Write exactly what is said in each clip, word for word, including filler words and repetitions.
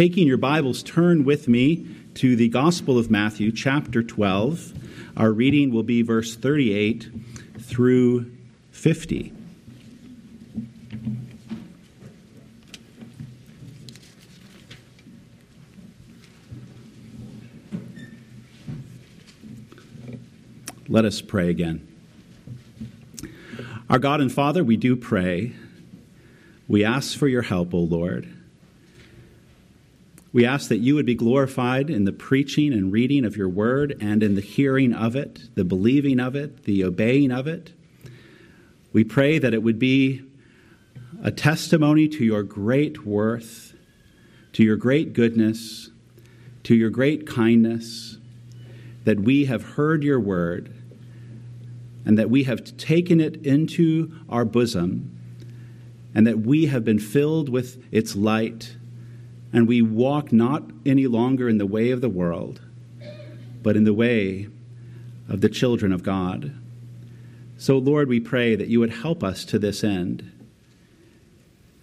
taking your Bibles, turn with me to the Gospel of Matthew, chapter twelve. Our reading will be verse thirty-eight through fifty. Let us pray again. Our God and Father, we do pray. We ask for your help, O Lord. We ask that you would be glorified in the preaching and reading of your word and in the hearing of it, the believing of it, the obeying of it. We pray that it would be a testimony to your great worth, to your great goodness, to your great kindness, that we have heard your word and that we have taken it into our bosom, and that we have been filled with its light, and we walk not any longer in the way of the world, but in the way of the children of God. So, Lord, we pray that you would help us to this end,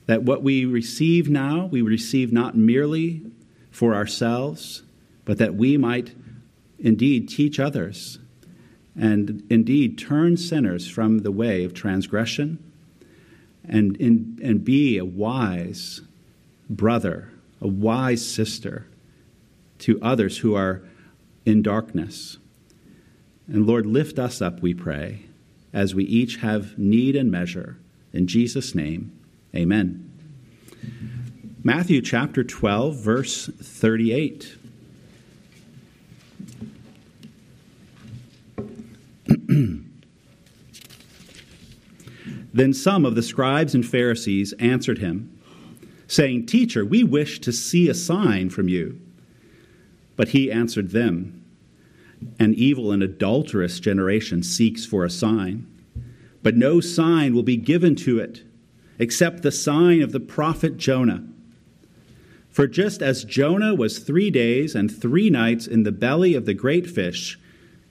that what we receive now, we receive not merely for ourselves, but that we might indeed teach others, and indeed turn sinners from the way of transgression, and in, and be a wise brother, a wise sister to others who are in darkness. And Lord, lift us up, we pray, as we each have need and measure. In Jesus' name, amen. Matthew chapter twelve, verse thirty-eight. Then some of the scribes and Pharisees answered him, saying, "Teacher, we wish to see a sign from you." But he answered them, "An evil and adulterous generation seeks for a sign, but no sign will be given to it except the sign of the prophet Jonah. For just as Jonah was three days and three nights in the belly of the great fish,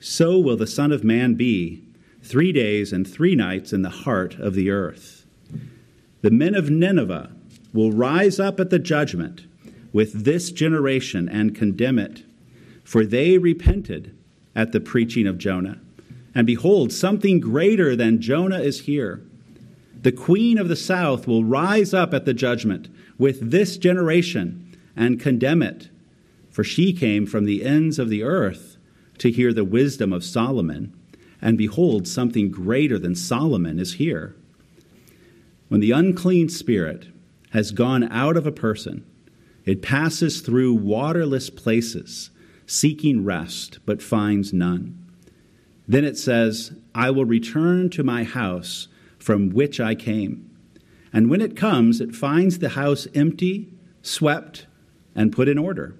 so will the Son of Man be three days and three nights in the heart of the earth. The men of Nineveh will rise up at the judgment with this generation and condemn it, for they repented at the preaching of Jonah. And behold, something greater than Jonah is here. The queen of the south will rise up at the judgment with this generation and condemn it, for she came from the ends of the earth to hear the wisdom of Solomon, and behold, something greater than Solomon is here. When the unclean spirit has gone out of a person, it passes through waterless places, seeking rest, but finds none. Then it says, 'I will return to my house from which I came.' And when it comes, it finds the house empty, swept, and put in order.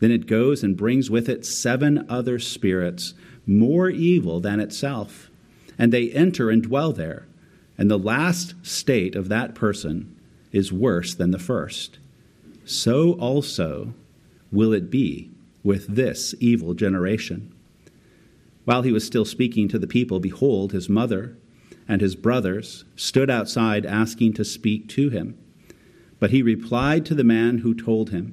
Then it goes and brings with it seven other spirits, more evil than itself, and they enter and dwell there. And the last state of that person is worse than the first. So also will it be with this evil generation." While he was still speaking to the people, behold, his mother and his brothers stood outside asking to speak to him. But he replied to the man who told him,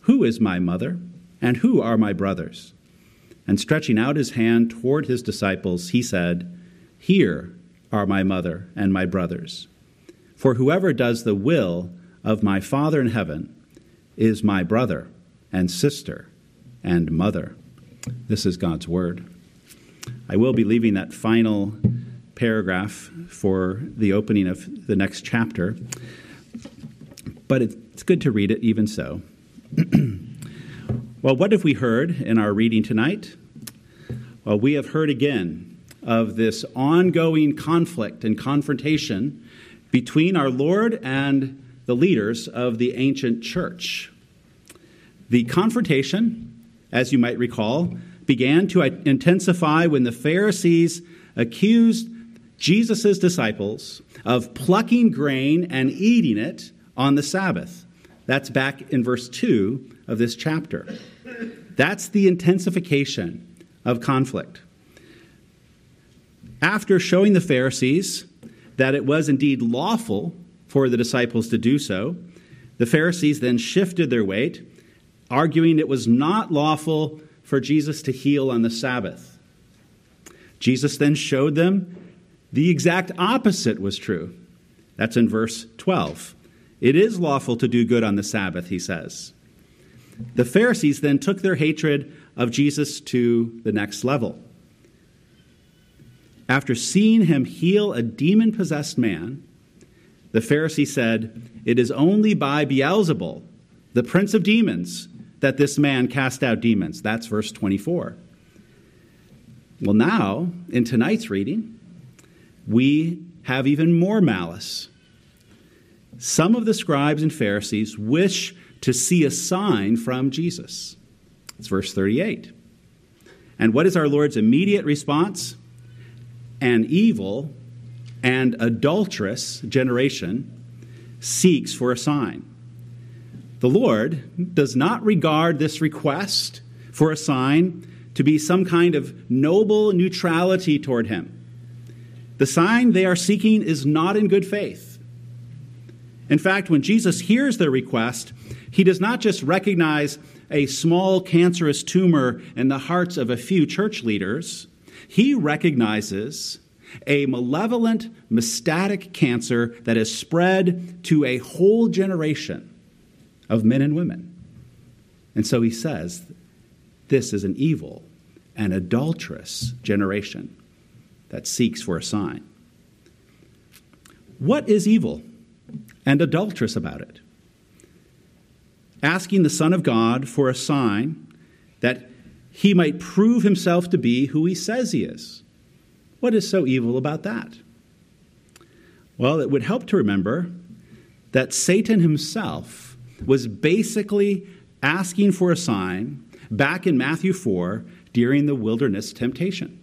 "Who is my mother, and who are my brothers?" And stretching out his hand toward his disciples, he said, "Here are my mother and my brothers. For whoever does the will of my Father in heaven is my brother and sister and mother." This is God's word. I will be leaving that final paragraph for the opening of the next chapter, but it's good to read it even so. Well, what have we heard in our reading tonight? Well, we have heard again of this ongoing conflict and confrontation between our Lord and the leaders of the ancient church. The confrontation, as you might recall, began to intensify when the Pharisees accused Jesus' disciples of plucking grain and eating it on the Sabbath. That's back in verse two of this chapter. That's the intensification of conflict. After showing the Pharisees that it was indeed lawful for the disciples to do so, The Pharisees then shifted their weight, arguing it was not lawful for Jesus to heal on the Sabbath. Jesus then showed them the exact opposite was true. That's in verse twelve. It is lawful to do good on the Sabbath, he says. The Pharisees then took their hatred of Jesus to the next level. After seeing him heal a demon-possessed man, the Pharisee said, "It is only by Beelzebul, the prince of demons, that this man cast out demons." That's verse twenty-four. Well, now, in tonight's reading, we have even more malice. Some of the scribes and Pharisees wish to see a sign from Jesus. It's verse thirty-eight. And what is our Lord's immediate response? An evil and adulterous generation seeks for a sign. The Lord does not regard this request for a sign to be some kind of noble neutrality toward him. The sign they are seeking is not in good faith. In fact, when Jesus hears their request, he does not just recognize a small cancerous tumor in the hearts of a few church leaders. He recognizes a malevolent, metastatic cancer that has spread to a whole generation of men and women. And so he says, this is an evil and adulterous generation that seeks for a sign. What is evil and adulterous about it? Asking the Son of God for a sign that he might prove himself to be who he says he is. What is so evil about that? Well, it would help to remember that Satan himself was basically asking for a sign back in Matthew four during the wilderness temptation.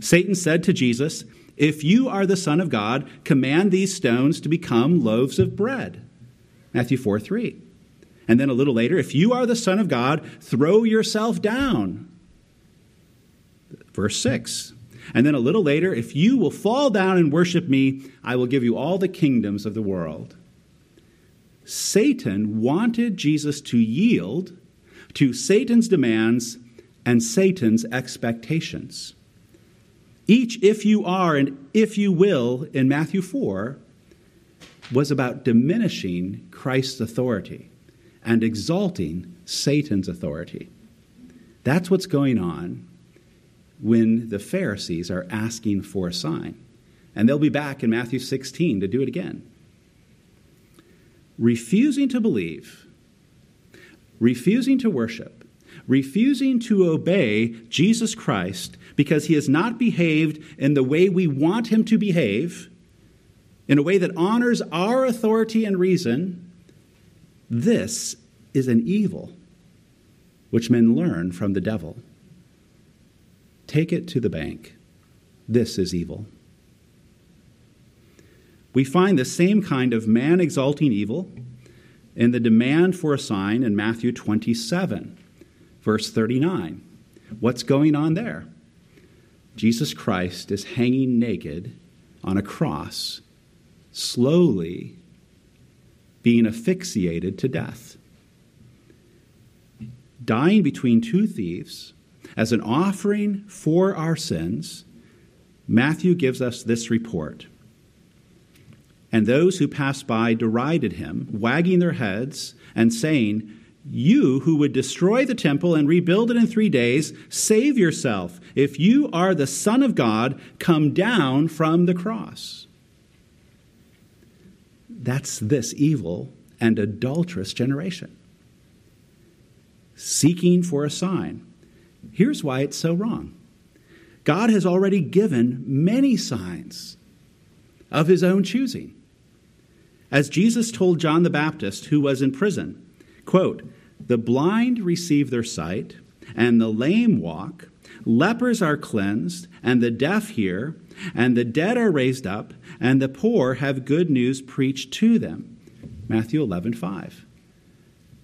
Satan said to Jesus, "If you are the Son of God, command these stones to become loaves of bread." Matthew four three. And then a little later, "If you are the Son of God, throw yourself down." Verse six. And then a little later, "If you will fall down and worship me, I will give you all the kingdoms of the world." Satan wanted Jesus to yield to Satan's demands and Satan's expectations. Each "if you are" and "if you will" in Matthew four was about diminishing Christ's authority and exalting Satan's authority. That's what's going on when the Pharisees are asking for a sign. And they'll be back in Matthew sixteen to do it again. Refusing to believe, refusing to worship, refusing to obey Jesus Christ because he has not behaved in the way we want him to behave, in a way that honors our authority and reason, this is an evil which men learn from the devil. Take it to the bank. This is evil. We find the same kind of man-exalting evil in the demand for a sign in Matthew twenty-seven, verse thirty-nine. What's going on there? Jesus Christ is hanging naked on a cross, slowly being asphyxiated to death. Dying between two thieves as an offering for our sins, Matthew gives us this report. "And those who passed by derided him, wagging their heads and saying, 'You who would destroy the temple and rebuild it in three days, save yourself. If you are the Son of God, come down from the cross.'" That's this evil and adulterous generation seeking for a sign. Here's why it's so wrong. God has already given many signs of his own choosing. As Jesus told John the Baptist, who was in prison, quote, "The blind receive their sight, and the lame walk, lepers are cleansed, and the deaf hear, and the dead are raised up, and the poor have good news preached to them." Matthew eleven five.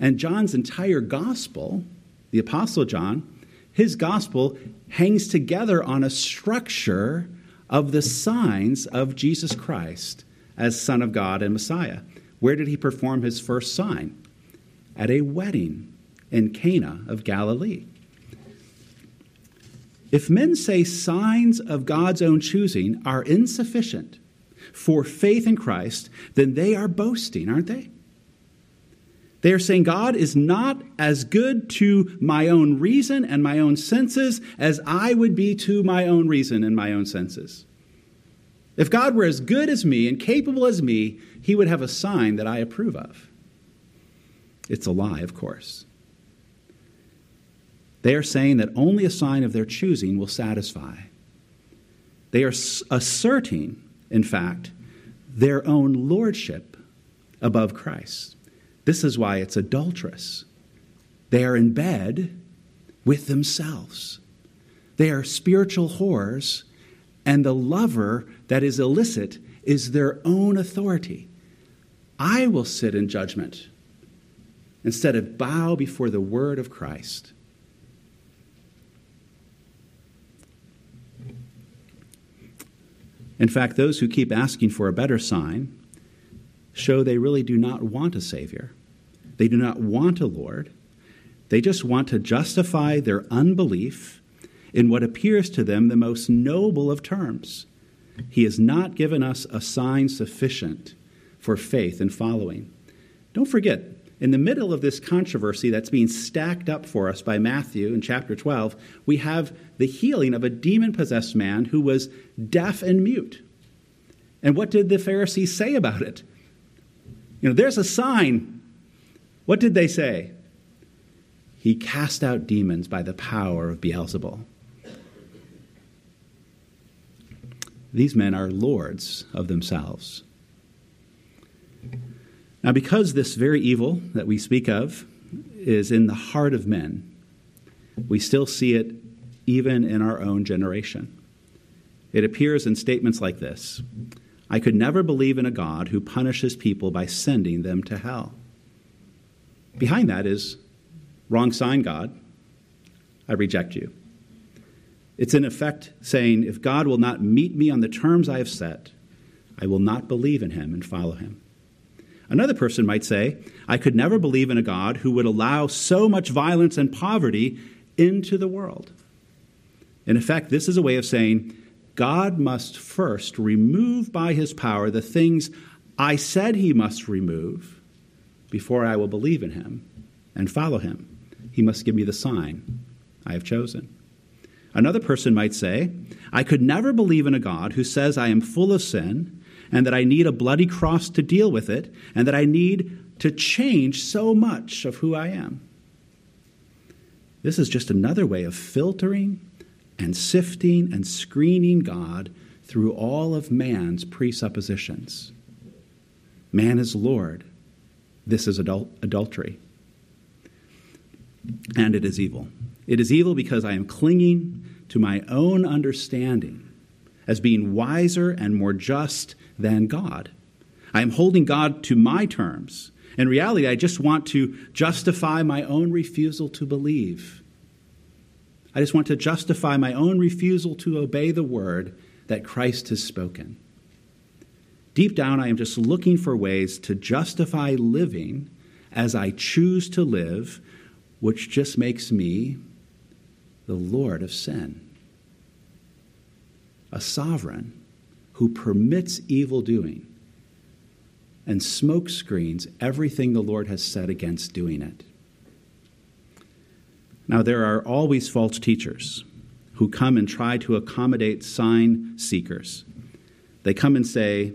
And John's entire gospel, the Apostle John, his gospel hangs together on a structure of the signs of Jesus Christ as Son of God and Messiah. Where did he perform his first sign? At a wedding in Cana of Galilee. If men say signs of God's own choosing are insufficient for faith in Christ, then they are boasting, aren't they? They are saying God is not as good to my own reason and my own senses as I would be to my own reason and my own senses. If God were as good as me and capable as me, he would have a sign that I approve of. It's a lie, of course. They are saying that only a sign of their choosing will satisfy. They are asserting, in fact, their own lordship above Christ. This is why it's adulterous. They are in bed with themselves. They are spiritual whores, and the lover that is illicit is their own authority. I will sit in judgment instead of bow before the word of Christ. In fact, those who keep asking for a better sign show they really do not want a Savior. They do not want a Lord. They just want to justify their unbelief in what appears to them the most noble of terms. He has not given us a sign sufficient for faith and following. Don't forget, in the middle of this controversy that's being stacked up for us by Matthew in chapter twelve, we have the healing of a demon-possessed man who was deaf and mute. And what did the Pharisees say about it? You know, there's a sign. What did they say? He cast out demons by the power of Beelzebub. These men are lords of themselves. Now, because this very evil that we speak of is in the heart of men, we still see it even in our own generation. It appears in statements like this: I could never believe in a God who punishes people by sending them to hell. Behind that is, wrong sign, God, I reject you. It's in effect saying, if God will not meet me on the terms I have set, I will not believe in him and follow him. Another person might say, I could never believe in a God who would allow so much violence and poverty into the world. In effect, this is a way of saying, God must first remove by his power the things I said he must remove before I will believe in him and follow him. He must give me the sign I have chosen. Another person might say, I could never believe in a God who says I am full of sin and that I need a bloody cross to deal with it, and that I need to change so much of who I am. This is just another way of filtering and sifting and screening God through all of man's presuppositions. Man is Lord. This is adul- adultery. And it is evil. It is evil because I am clinging to my own understanding as being wiser and more just than God. I am holding God to my terms. In reality, I just want to justify my own refusal to believe. I just want to justify my own refusal to obey the word that Christ has spoken. Deep down, I am just looking for ways to justify living as I choose to live, which just makes me the Lord of sin, a sovereign who permits evil doing and smokescreens everything the Lord has said against doing it. Now, there are always false teachers who come and try to accommodate sign seekers. They come and say,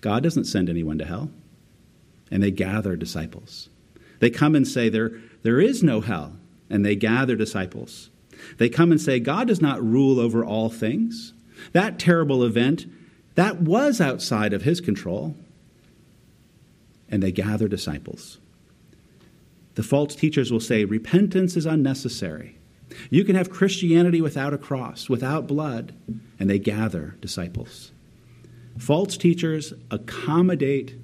God doesn't send anyone to hell, and they gather disciples. They come and say, there, there is no hell, and they gather disciples. They come and say, God does not rule over all things. That terrible event, that was outside of his control, and they gather disciples. The false teachers will say, repentance is unnecessary. You can have Christianity without a cross, without blood, and they gather disciples. False teachers accommodate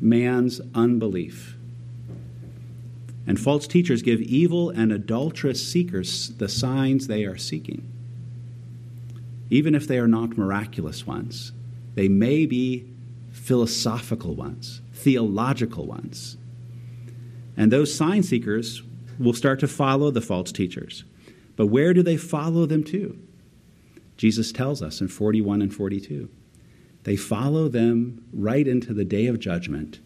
man's unbelief. And false teachers give evil and adulterous seekers the signs they are seeking. Even if they are not miraculous ones, they may be philosophical ones, theological ones. And those sign seekers will start to follow the false teachers. But where do they follow them to? Jesus tells us in forty-one and forty-two. They follow them right into the day of judgment,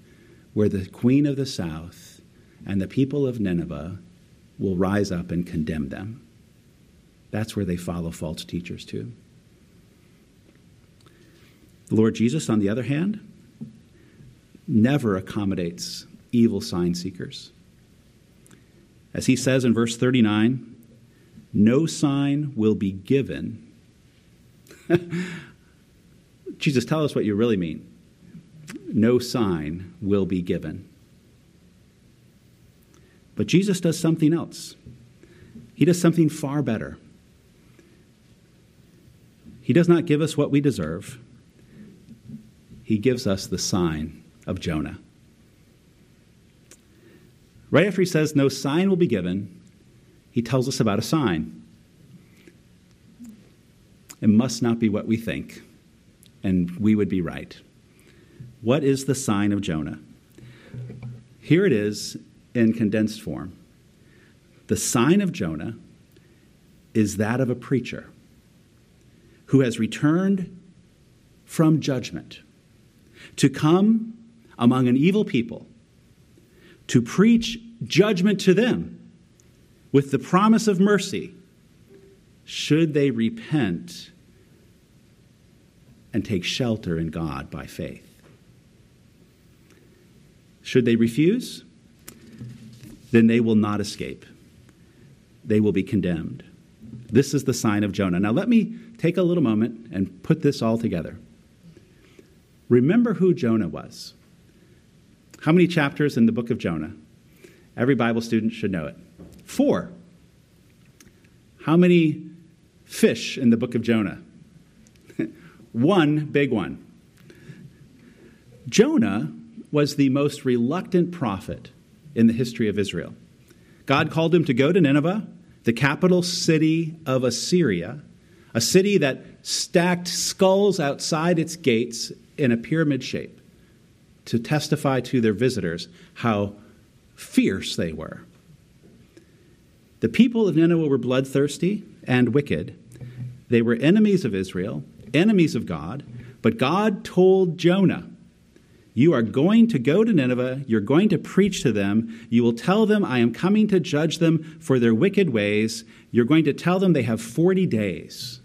where the queen of the south and the people of Nineveh will rise up and condemn them. That's where they follow false teachers to. The Lord Jesus, on the other hand, never accommodates evil sign seekers. As he says in verse thirty-nine, no sign will be given. Jesus, tell us what you really mean. No sign will be given. But Jesus does something else. He does something far better. He does not give us what we deserve. He gives us the sign of Jonah. Right after he says no sign will be given, he tells us about a sign. It must not be what we think, and we would be right. What is the sign of Jonah? Here it is in condensed form. The sign of Jonah is that of a preacher who has returned from judgment to come among an evil people to preach judgment to them with the promise of mercy should they repent and take shelter in God by faith. Should they refuse, then they will not escape. They will be condemned. This is the sign of Jonah. Now let me take a little moment and put this all together. Remember who Jonah was. How many chapters in the book of Jonah? Every Bible student should know it. Four. How many fish in the book of Jonah? One big one. Jonah was the most reluctant prophet in the history of Israel. God called him to go to Nineveh, the capital city of Assyria, a city that stacked skulls outside its gates in a pyramid shape to testify to their visitors how fierce they were. The people of Nineveh were bloodthirsty and wicked. They were enemies of Israel, enemies of God, but God told Jonah, you are going to go to Nineveh, you're going to preach to them, you will tell them I am coming to judge them for their wicked ways, you're going to tell them they have forty days.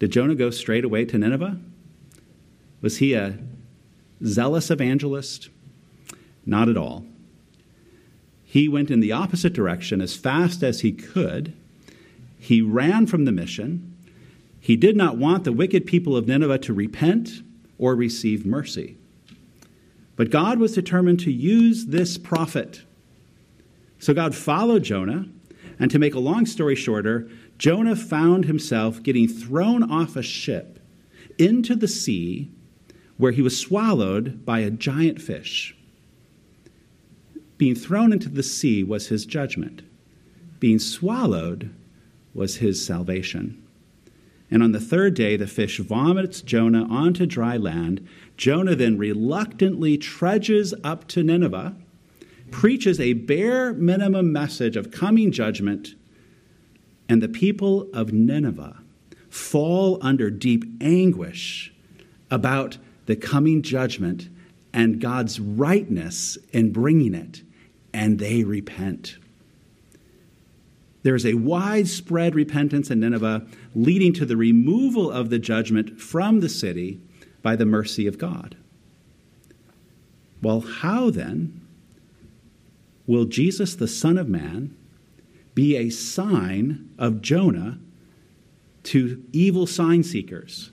Did Jonah go straight away to Nineveh? Was he a zealous evangelist? Not at all. He went in the opposite direction as fast as he could. He ran from the mission. He did not want the wicked people of Nineveh to repent or receive mercy. But God was determined to use this prophet. So God followed Jonah, and to make a long story shorter, Jonah found himself getting thrown off a ship into the sea where he was swallowed by a giant fish. Being thrown into the sea was his judgment. Being swallowed was his salvation. And on the third day, the fish vomits Jonah onto dry land. Jonah then reluctantly trudges up to Nineveh, preaches a bare minimum message of coming judgment, and the people of Nineveh fall under deep anguish about the coming judgment and God's rightness in bringing it, and they repent. There is a widespread repentance in Nineveh leading to the removal of the judgment from the city by the mercy of God. Well, how then will Jesus, the Son of Man, be a sign of Jonah to evil sign seekers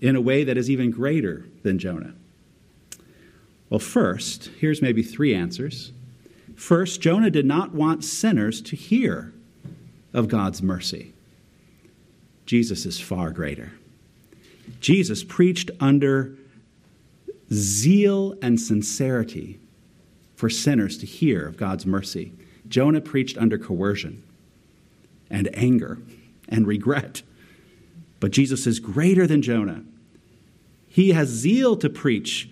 in a way that is even greater than Jonah? Well, first, here's maybe three answers. First, Jonah did not want sinners to hear of God's mercy. Jesus is far greater. Jesus preached under zeal and sincerity for sinners to hear of God's mercy. Jonah preached under coercion and anger and regret. But Jesus is greater than Jonah. He has zeal to preach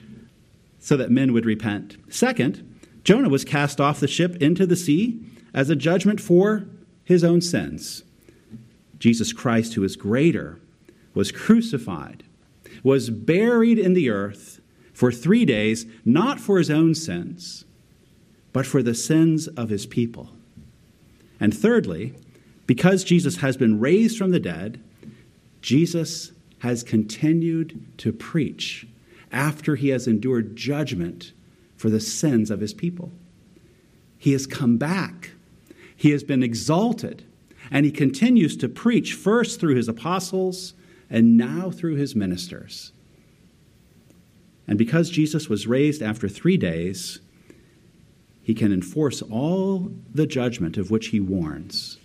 so that men would repent. Second, Jonah was cast off the ship into the sea as a judgment for his own sins. Jesus Christ, who is greater, was crucified, was buried in the earth for three days, not for his own sins, but for the sins of his people. And thirdly, because Jesus has been raised from the dead, Jesus has continued to preach after he has endured judgment for the sins of his people. He has come back. He has been exalted, and he continues to preach first through his apostles and now through his ministers. And because Jesus was raised after three days, he can enforce all the judgment of which he warns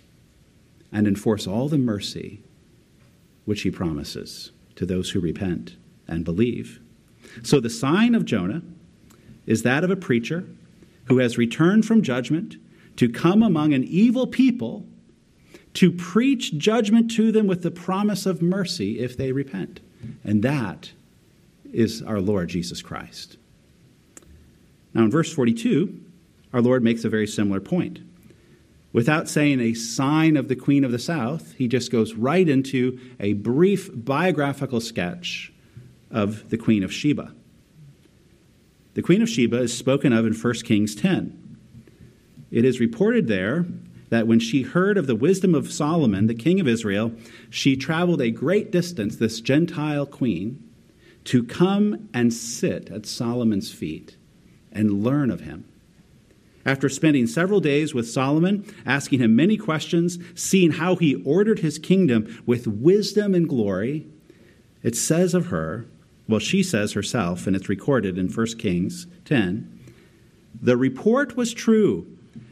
and enforce all the mercy which he promises to those who repent and believe. So the sign of Jonah is that of a preacher who has returned from judgment to come among an evil people to preach judgment to them with the promise of mercy if they repent. And that is our Lord Jesus Christ. Now in verse forty-two, our Lord makes a very similar point. Without saying a sign of the Queen of the South, he just goes right into a brief biographical sketch of the Queen of Sheba. The Queen of Sheba is spoken of in First Kings ten. It is reported there that when she heard of the wisdom of Solomon, the king of Israel, she traveled a great distance, this Gentile queen, to come and sit at Solomon's feet and learn of him. After spending several days with Solomon, asking him many questions, seeing how he ordered his kingdom with wisdom and glory, it says of her, well, she says herself, and it's recorded in First Kings ten, "The report was true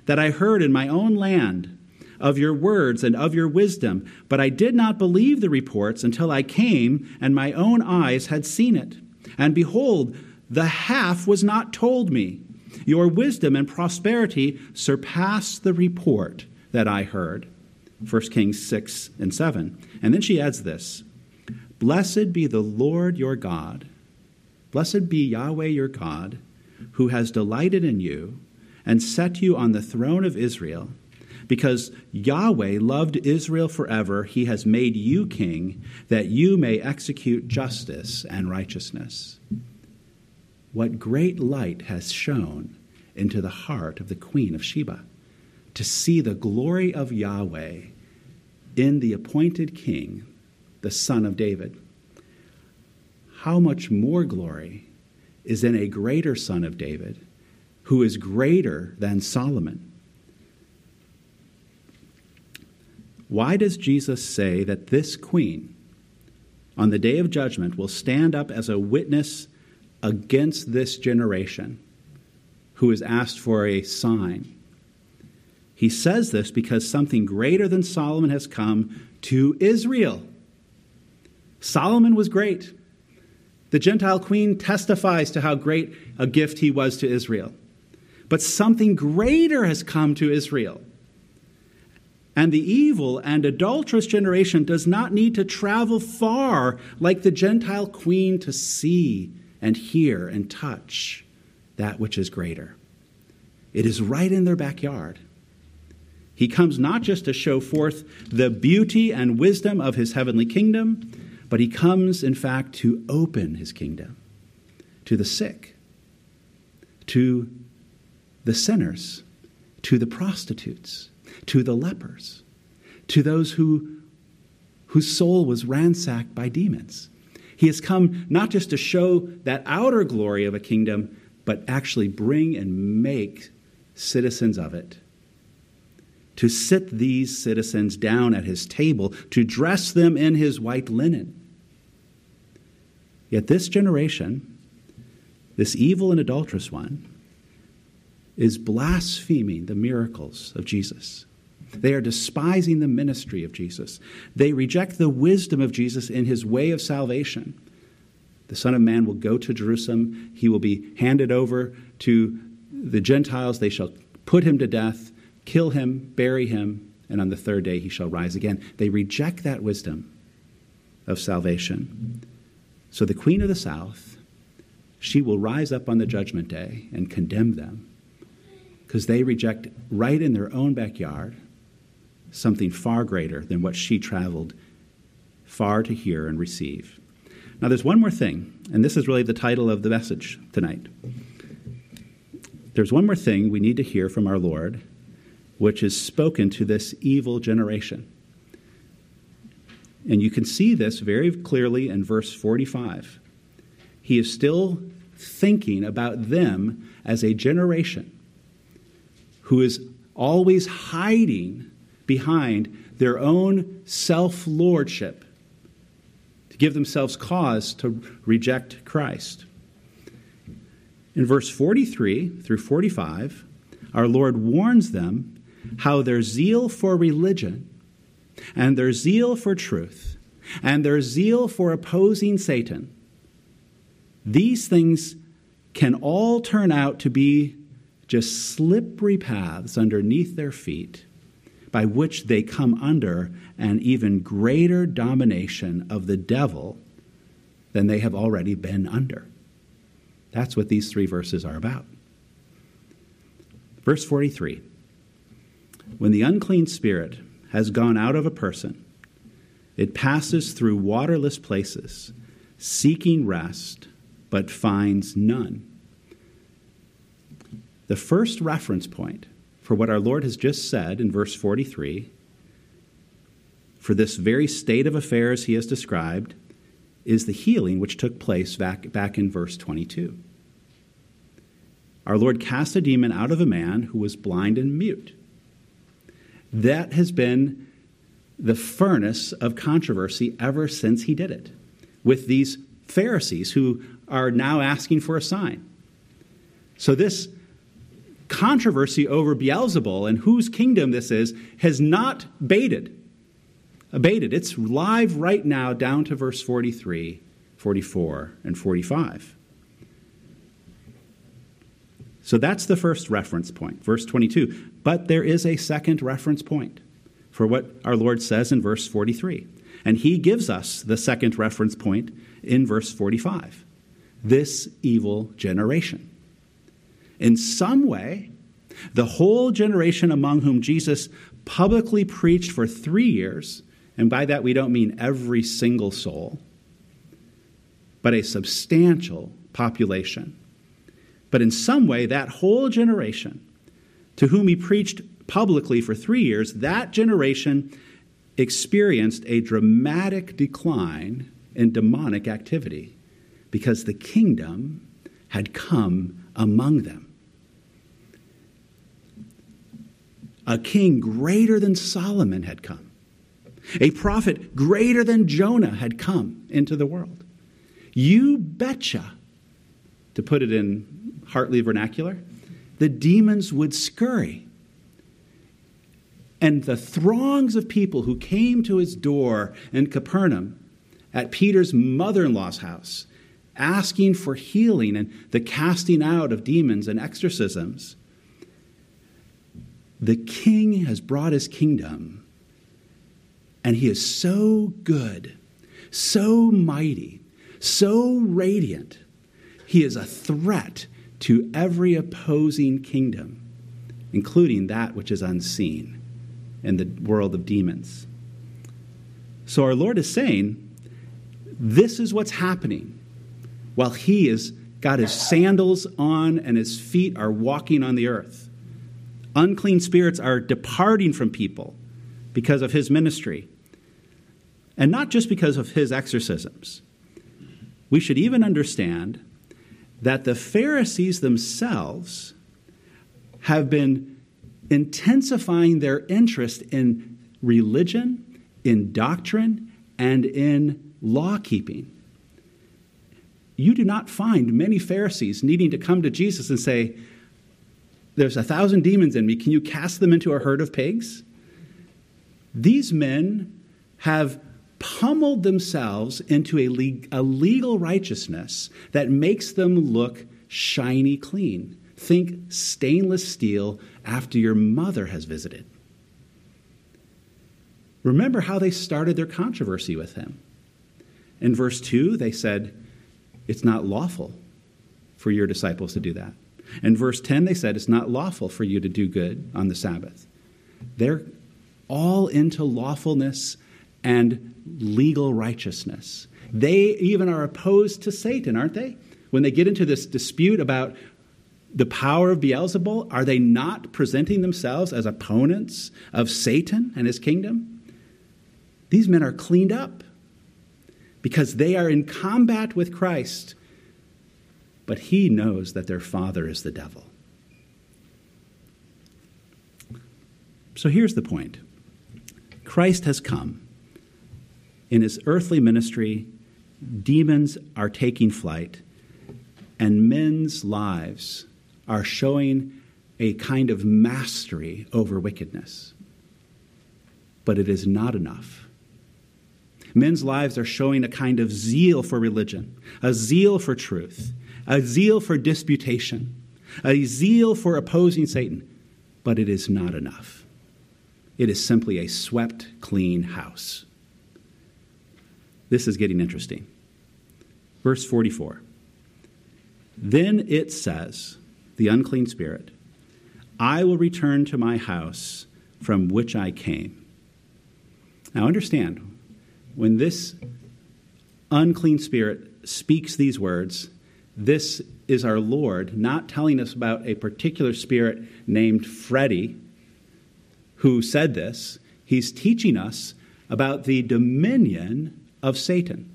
that I heard in my own land of your words and of your wisdom, but I did not believe the reports until I came and my own eyes had seen it. And behold, the half was not told me. Your wisdom and prosperity surpass the report that I heard." First Kings six and seven. And then she adds this, "Blessed be the Lord your God, blessed be Yahweh your God, who has delighted in you and set you on the throne of Israel. Because Yahweh loved Israel forever, he has made you king, that you may execute justice and righteousness." What great light has shone into the heart of the Queen of Sheba to see the glory of Yahweh in the appointed king, the son of David. How much more glory is in a greater son of David who is greater than Solomon? Why does Jesus say that this queen on the day of judgment will stand up as a witness against this generation who is asked for a sign? He says this because something greater than Solomon has come to Israel. Solomon was great. The Gentile queen testifies to how great a gift he was to Israel. But something greater has come to Israel. And the evil and adulterous generation does not need to travel far like the Gentile queen to see and hear and touch that which is greater. It is right in their backyard. He comes not just to show forth the beauty and wisdom of his heavenly kingdom, but he comes, in fact, to open his kingdom to the sick, to the sinners, to the prostitutes, to the lepers, to those who, whose soul was ransacked by demons. He has come not just to show that outer glory of a kingdom, but actually bring and make citizens of it, to sit these citizens down at his table, to dress them in his white linen. Yet this generation, this evil and adulterous one, is blaspheming the miracles of Jesus. They are despising the ministry of Jesus. They reject the wisdom of Jesus in his way of salvation. The Son of Man will go to Jerusalem. He will be handed over to the Gentiles. They shall put him to death, kill him, bury him, and on the third day he shall rise again. They reject that wisdom of salvation. So the queen of the south, she will rise up on the judgment day and condemn them because they reject right in their own backyard something far greater than what she traveled far to hear and receive. Now, there's one more thing, and this is really the title of the message tonight. There's one more thing we need to hear from our Lord, which is spoken to this evil generation. And you can see this very clearly in verse forty-five. He is still thinking about them as a generation who is always hiding behind their own self-lordship to give themselves cause to reject Christ. In verse forty-three through forty-five, our Lord warns them how their zeal for religion and their zeal for truth and their zeal for opposing Satan, these things can all turn out to be just slippery paths underneath their feet by which they come under an even greater domination of the devil than they have already been under. That's what these three verses are about. Verse forty-three, when the unclean spirit has gone out of a person, it passes through waterless places, seeking rest, but finds none. The first reference point for what our Lord has just said in verse forty-three, for this very state of affairs he has described, is the healing which took place back, back in verse twenty-two. Our Lord cast a demon out of a man who was blind and mute. That has been the furnace of controversy ever since he did it, with these Pharisees who are now asking for a sign. So this controversy over Beelzebul and whose kingdom this is has not abated. Abated. It's live right now down to verse forty-three, forty-four, and forty-five. So that's the first reference point, verse twenty-two. But there is a second reference point for what our Lord says in verse forty-three. And he gives us the second reference point in verse forty-five, this evil generation. In some way, the whole generation among whom Jesus publicly preached for three years, and by that we don't mean every single soul, but a substantial population. But in some way, that whole generation to whom he preached publicly for three years, that generation experienced a dramatic decline in demonic activity because the kingdom had come among them. A king greater than Solomon had come. A prophet greater than Jonah had come into the world. You betcha, to put it in Hartley vernacular, the demons would scurry. And the throngs of people who came to his door in Capernaum at Peter's mother-in-law's house, asking for healing and the casting out of demons and exorcisms, the king has brought his kingdom, and he is so good, so mighty, so radiant. He is a threat to every opposing kingdom, including that which is unseen in the world of demons. So our Lord is saying, this is what's happening while he has got his sandals on and his feet are walking on the earth. Unclean spirits are departing from people because of his ministry, and not just because of his exorcisms. We should even understand that the Pharisees themselves have been intensifying their interest in religion, in doctrine, and in law-keeping. You do not find many Pharisees needing to come to Jesus and say, there's a thousand demons in me, can you cast them into a herd of pigs? These men have pummeled themselves into a, leg- a legal righteousness that makes them look shiny clean. Think stainless steel after your mother has visited. Remember how they started their controversy with him. In verse two, they said, it's not lawful for your disciples to do that. In verse ten, they said, it's not lawful for you to do good on the Sabbath. They're all into lawfulness and legal righteousness. They even are opposed to Satan, aren't they? When they get into this dispute about the power of Beelzebul, are they not presenting themselves as opponents of Satan and his kingdom? These men are cleaned up because they are in combat with Christ, but he knows that their father is the devil. So here's the point. Christ has come. In his earthly ministry, demons are taking flight, and men's lives are showing a kind of mastery over wickedness. But it is not enough. Men's lives are showing a kind of zeal for religion, a zeal for truth, a zeal for disputation, a zeal for opposing Satan. But it is not enough. It is simply a swept, clean house. This is getting interesting. Verse forty-four. Then it says, the unclean spirit, I will return to my house from which I came. Now understand, when this unclean spirit speaks these words, this is our Lord not telling us about a particular spirit named Freddy who said this. He's teaching us about the dominion of Satan.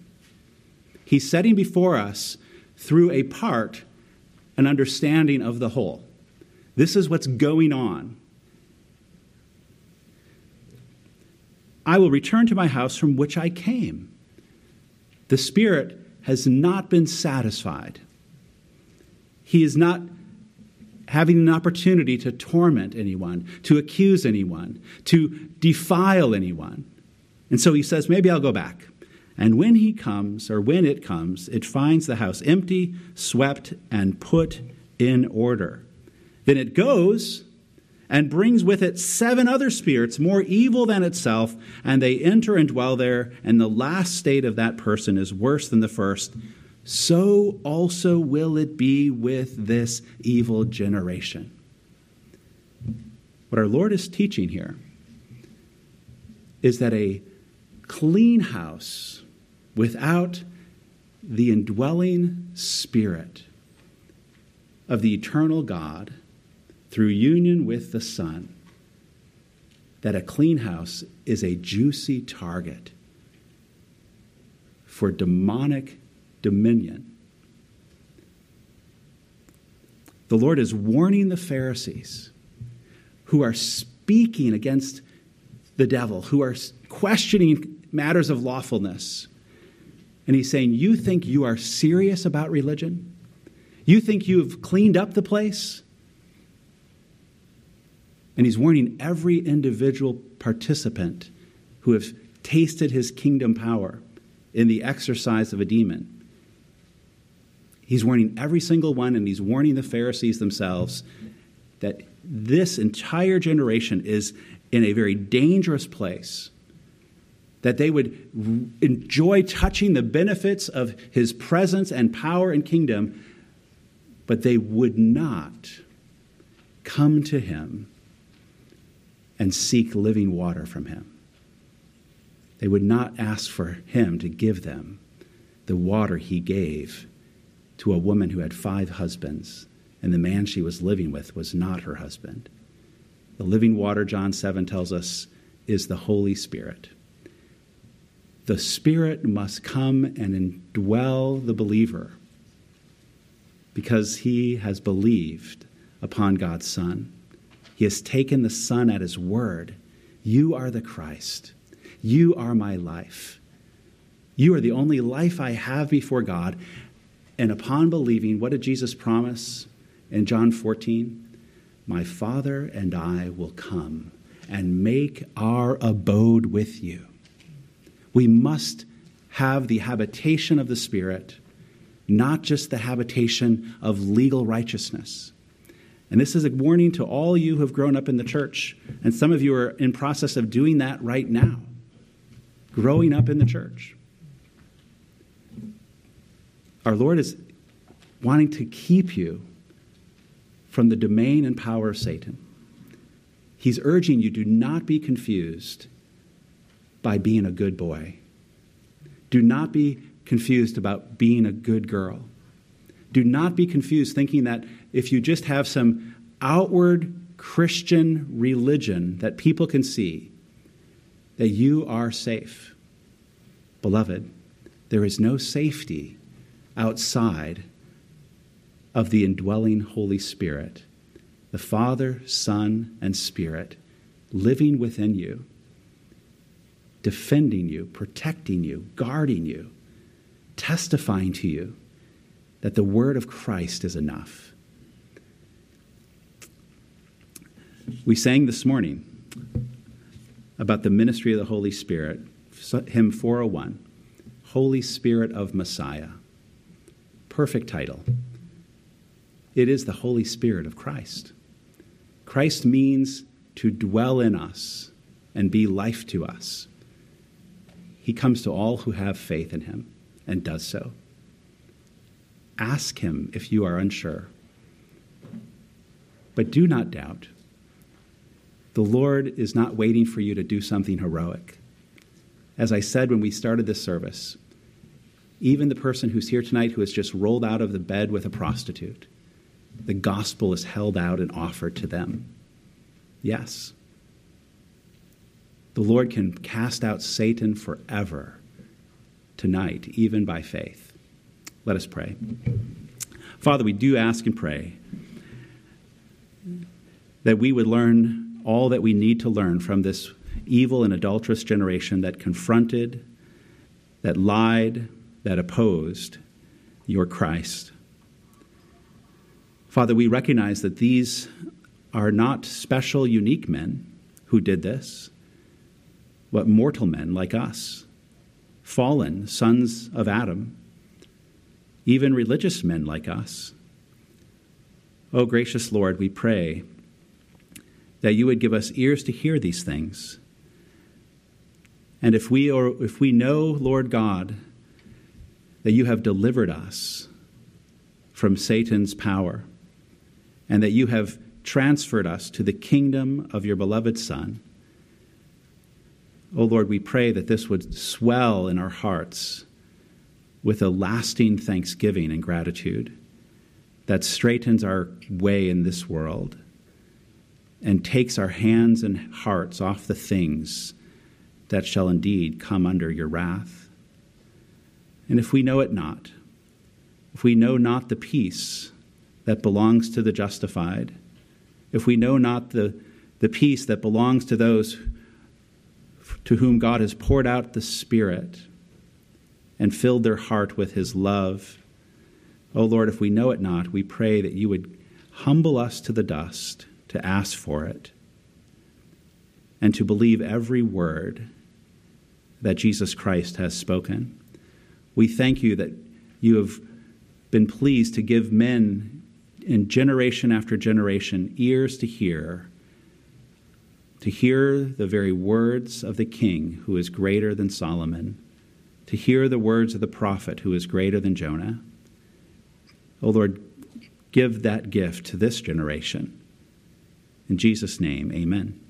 He's setting before us through a part, an understanding of the whole. This is what's going on. I will return to my house from which I came. The Spirit has not been satisfied. He is not having an opportunity to torment anyone, to accuse anyone, to defile anyone. And so he says, maybe I'll go back. And when he comes, or when it comes, it finds the house empty, swept, and put in order. Then it goes and brings with it seven other spirits more evil than itself, and they enter and dwell there, and the last state of that person is worse than the first. So also will it be with this evil generation. What our Lord is teaching here is that a clean house without the indwelling Spirit of the eternal God through union with the Son, that a clean house is a juicy target for demonic dominion. The Lord is warning the Pharisees who are speaking against the devil, who are questioning matters of lawfulness. And he's saying, you think you are serious about religion? You think you've cleaned up the place? And he's warning every individual participant who have tasted his kingdom power in the exercise of a demon. He's warning every single one, and he's warning the Pharisees themselves that this entire generation is in a very dangerous place, that they would enjoy touching the benefits of his presence and power and kingdom, but they would not come to him and seek living water from him. They would not ask for him to give them the water he gave to a woman who had five husbands, and the man she was living with was not her husband. The living water, John seven tells us, is the Holy Spirit. The Spirit must come and indwell the believer because he has believed upon God's Son. He has taken the Son at his word. You are the Christ. You are my life. You are the only life I have before God. And upon believing, what did Jesus promise in John fourteen? My Father and I will come and make our abode with you. We must have the habitation of the Spirit, not just the habitation of legal righteousness. And this is a warning to all you who have grown up in the church, and some of you are in process of doing that right now, growing up in the church. Our Lord is wanting to keep you from the domain and power of Satan. He's urging you, do not be confused by being a good boy. Do not be confused about being a good girl. Do not be confused thinking that if you just have some outward Christian religion that people can see, that you are safe. Beloved, there is no safety outside of the indwelling Holy Spirit, the Father, Son, and Spirit living within you, defending you, protecting you, guarding you, testifying to you that the word of Christ is enough. We sang this morning about the ministry of the Holy Spirit, hymn four oh one, Holy Spirit of Messiah. Perfect title. It is the Holy Spirit of Christ. Christ means to dwell in us and be life to us. He comes to all who have faith in him and does so. Ask him if you are unsure. But do not doubt. The Lord is not waiting for you to do something heroic. As I said when we started this service, even the person who's here tonight who has just rolled out of the bed with a prostitute, the gospel is held out and offered to them. Yes. The Lord can cast out Satan forever tonight, even by faith. Let us pray. Father, we do ask and pray that we would learn all that we need to learn from this evil and adulterous generation that confronted, that lied, that opposed your Christ. Father, we recognize that these are not special, unique men who did this, but mortal men like us, fallen sons of Adam, even religious men like us. Oh, gracious Lord, we pray that you would give us ears to hear these things. And if we or if we know, Lord God, that you have delivered us from Satan's power and that you have transferred us to the kingdom of your beloved Son, oh, Lord, we pray that this would swell in our hearts with a lasting thanksgiving and gratitude that straightens our way in this world and takes our hands and hearts off the things that shall indeed come under your wrath. And if we know it not, if we know not the peace that belongs to the justified, if we know not the, the peace that belongs to those to whom God has poured out the Spirit and filled their heart with his love. Oh, Lord, if we know it not, we pray that you would humble us to the dust to ask for it and to believe every word that Jesus Christ has spoken. We thank you that you have been pleased to give men in generation after generation ears to hear, to hear the very words of the King who is greater than Solomon, to hear the words of the prophet who is greater than Jonah. O Lord, give that gift to this generation. In Jesus' name, amen.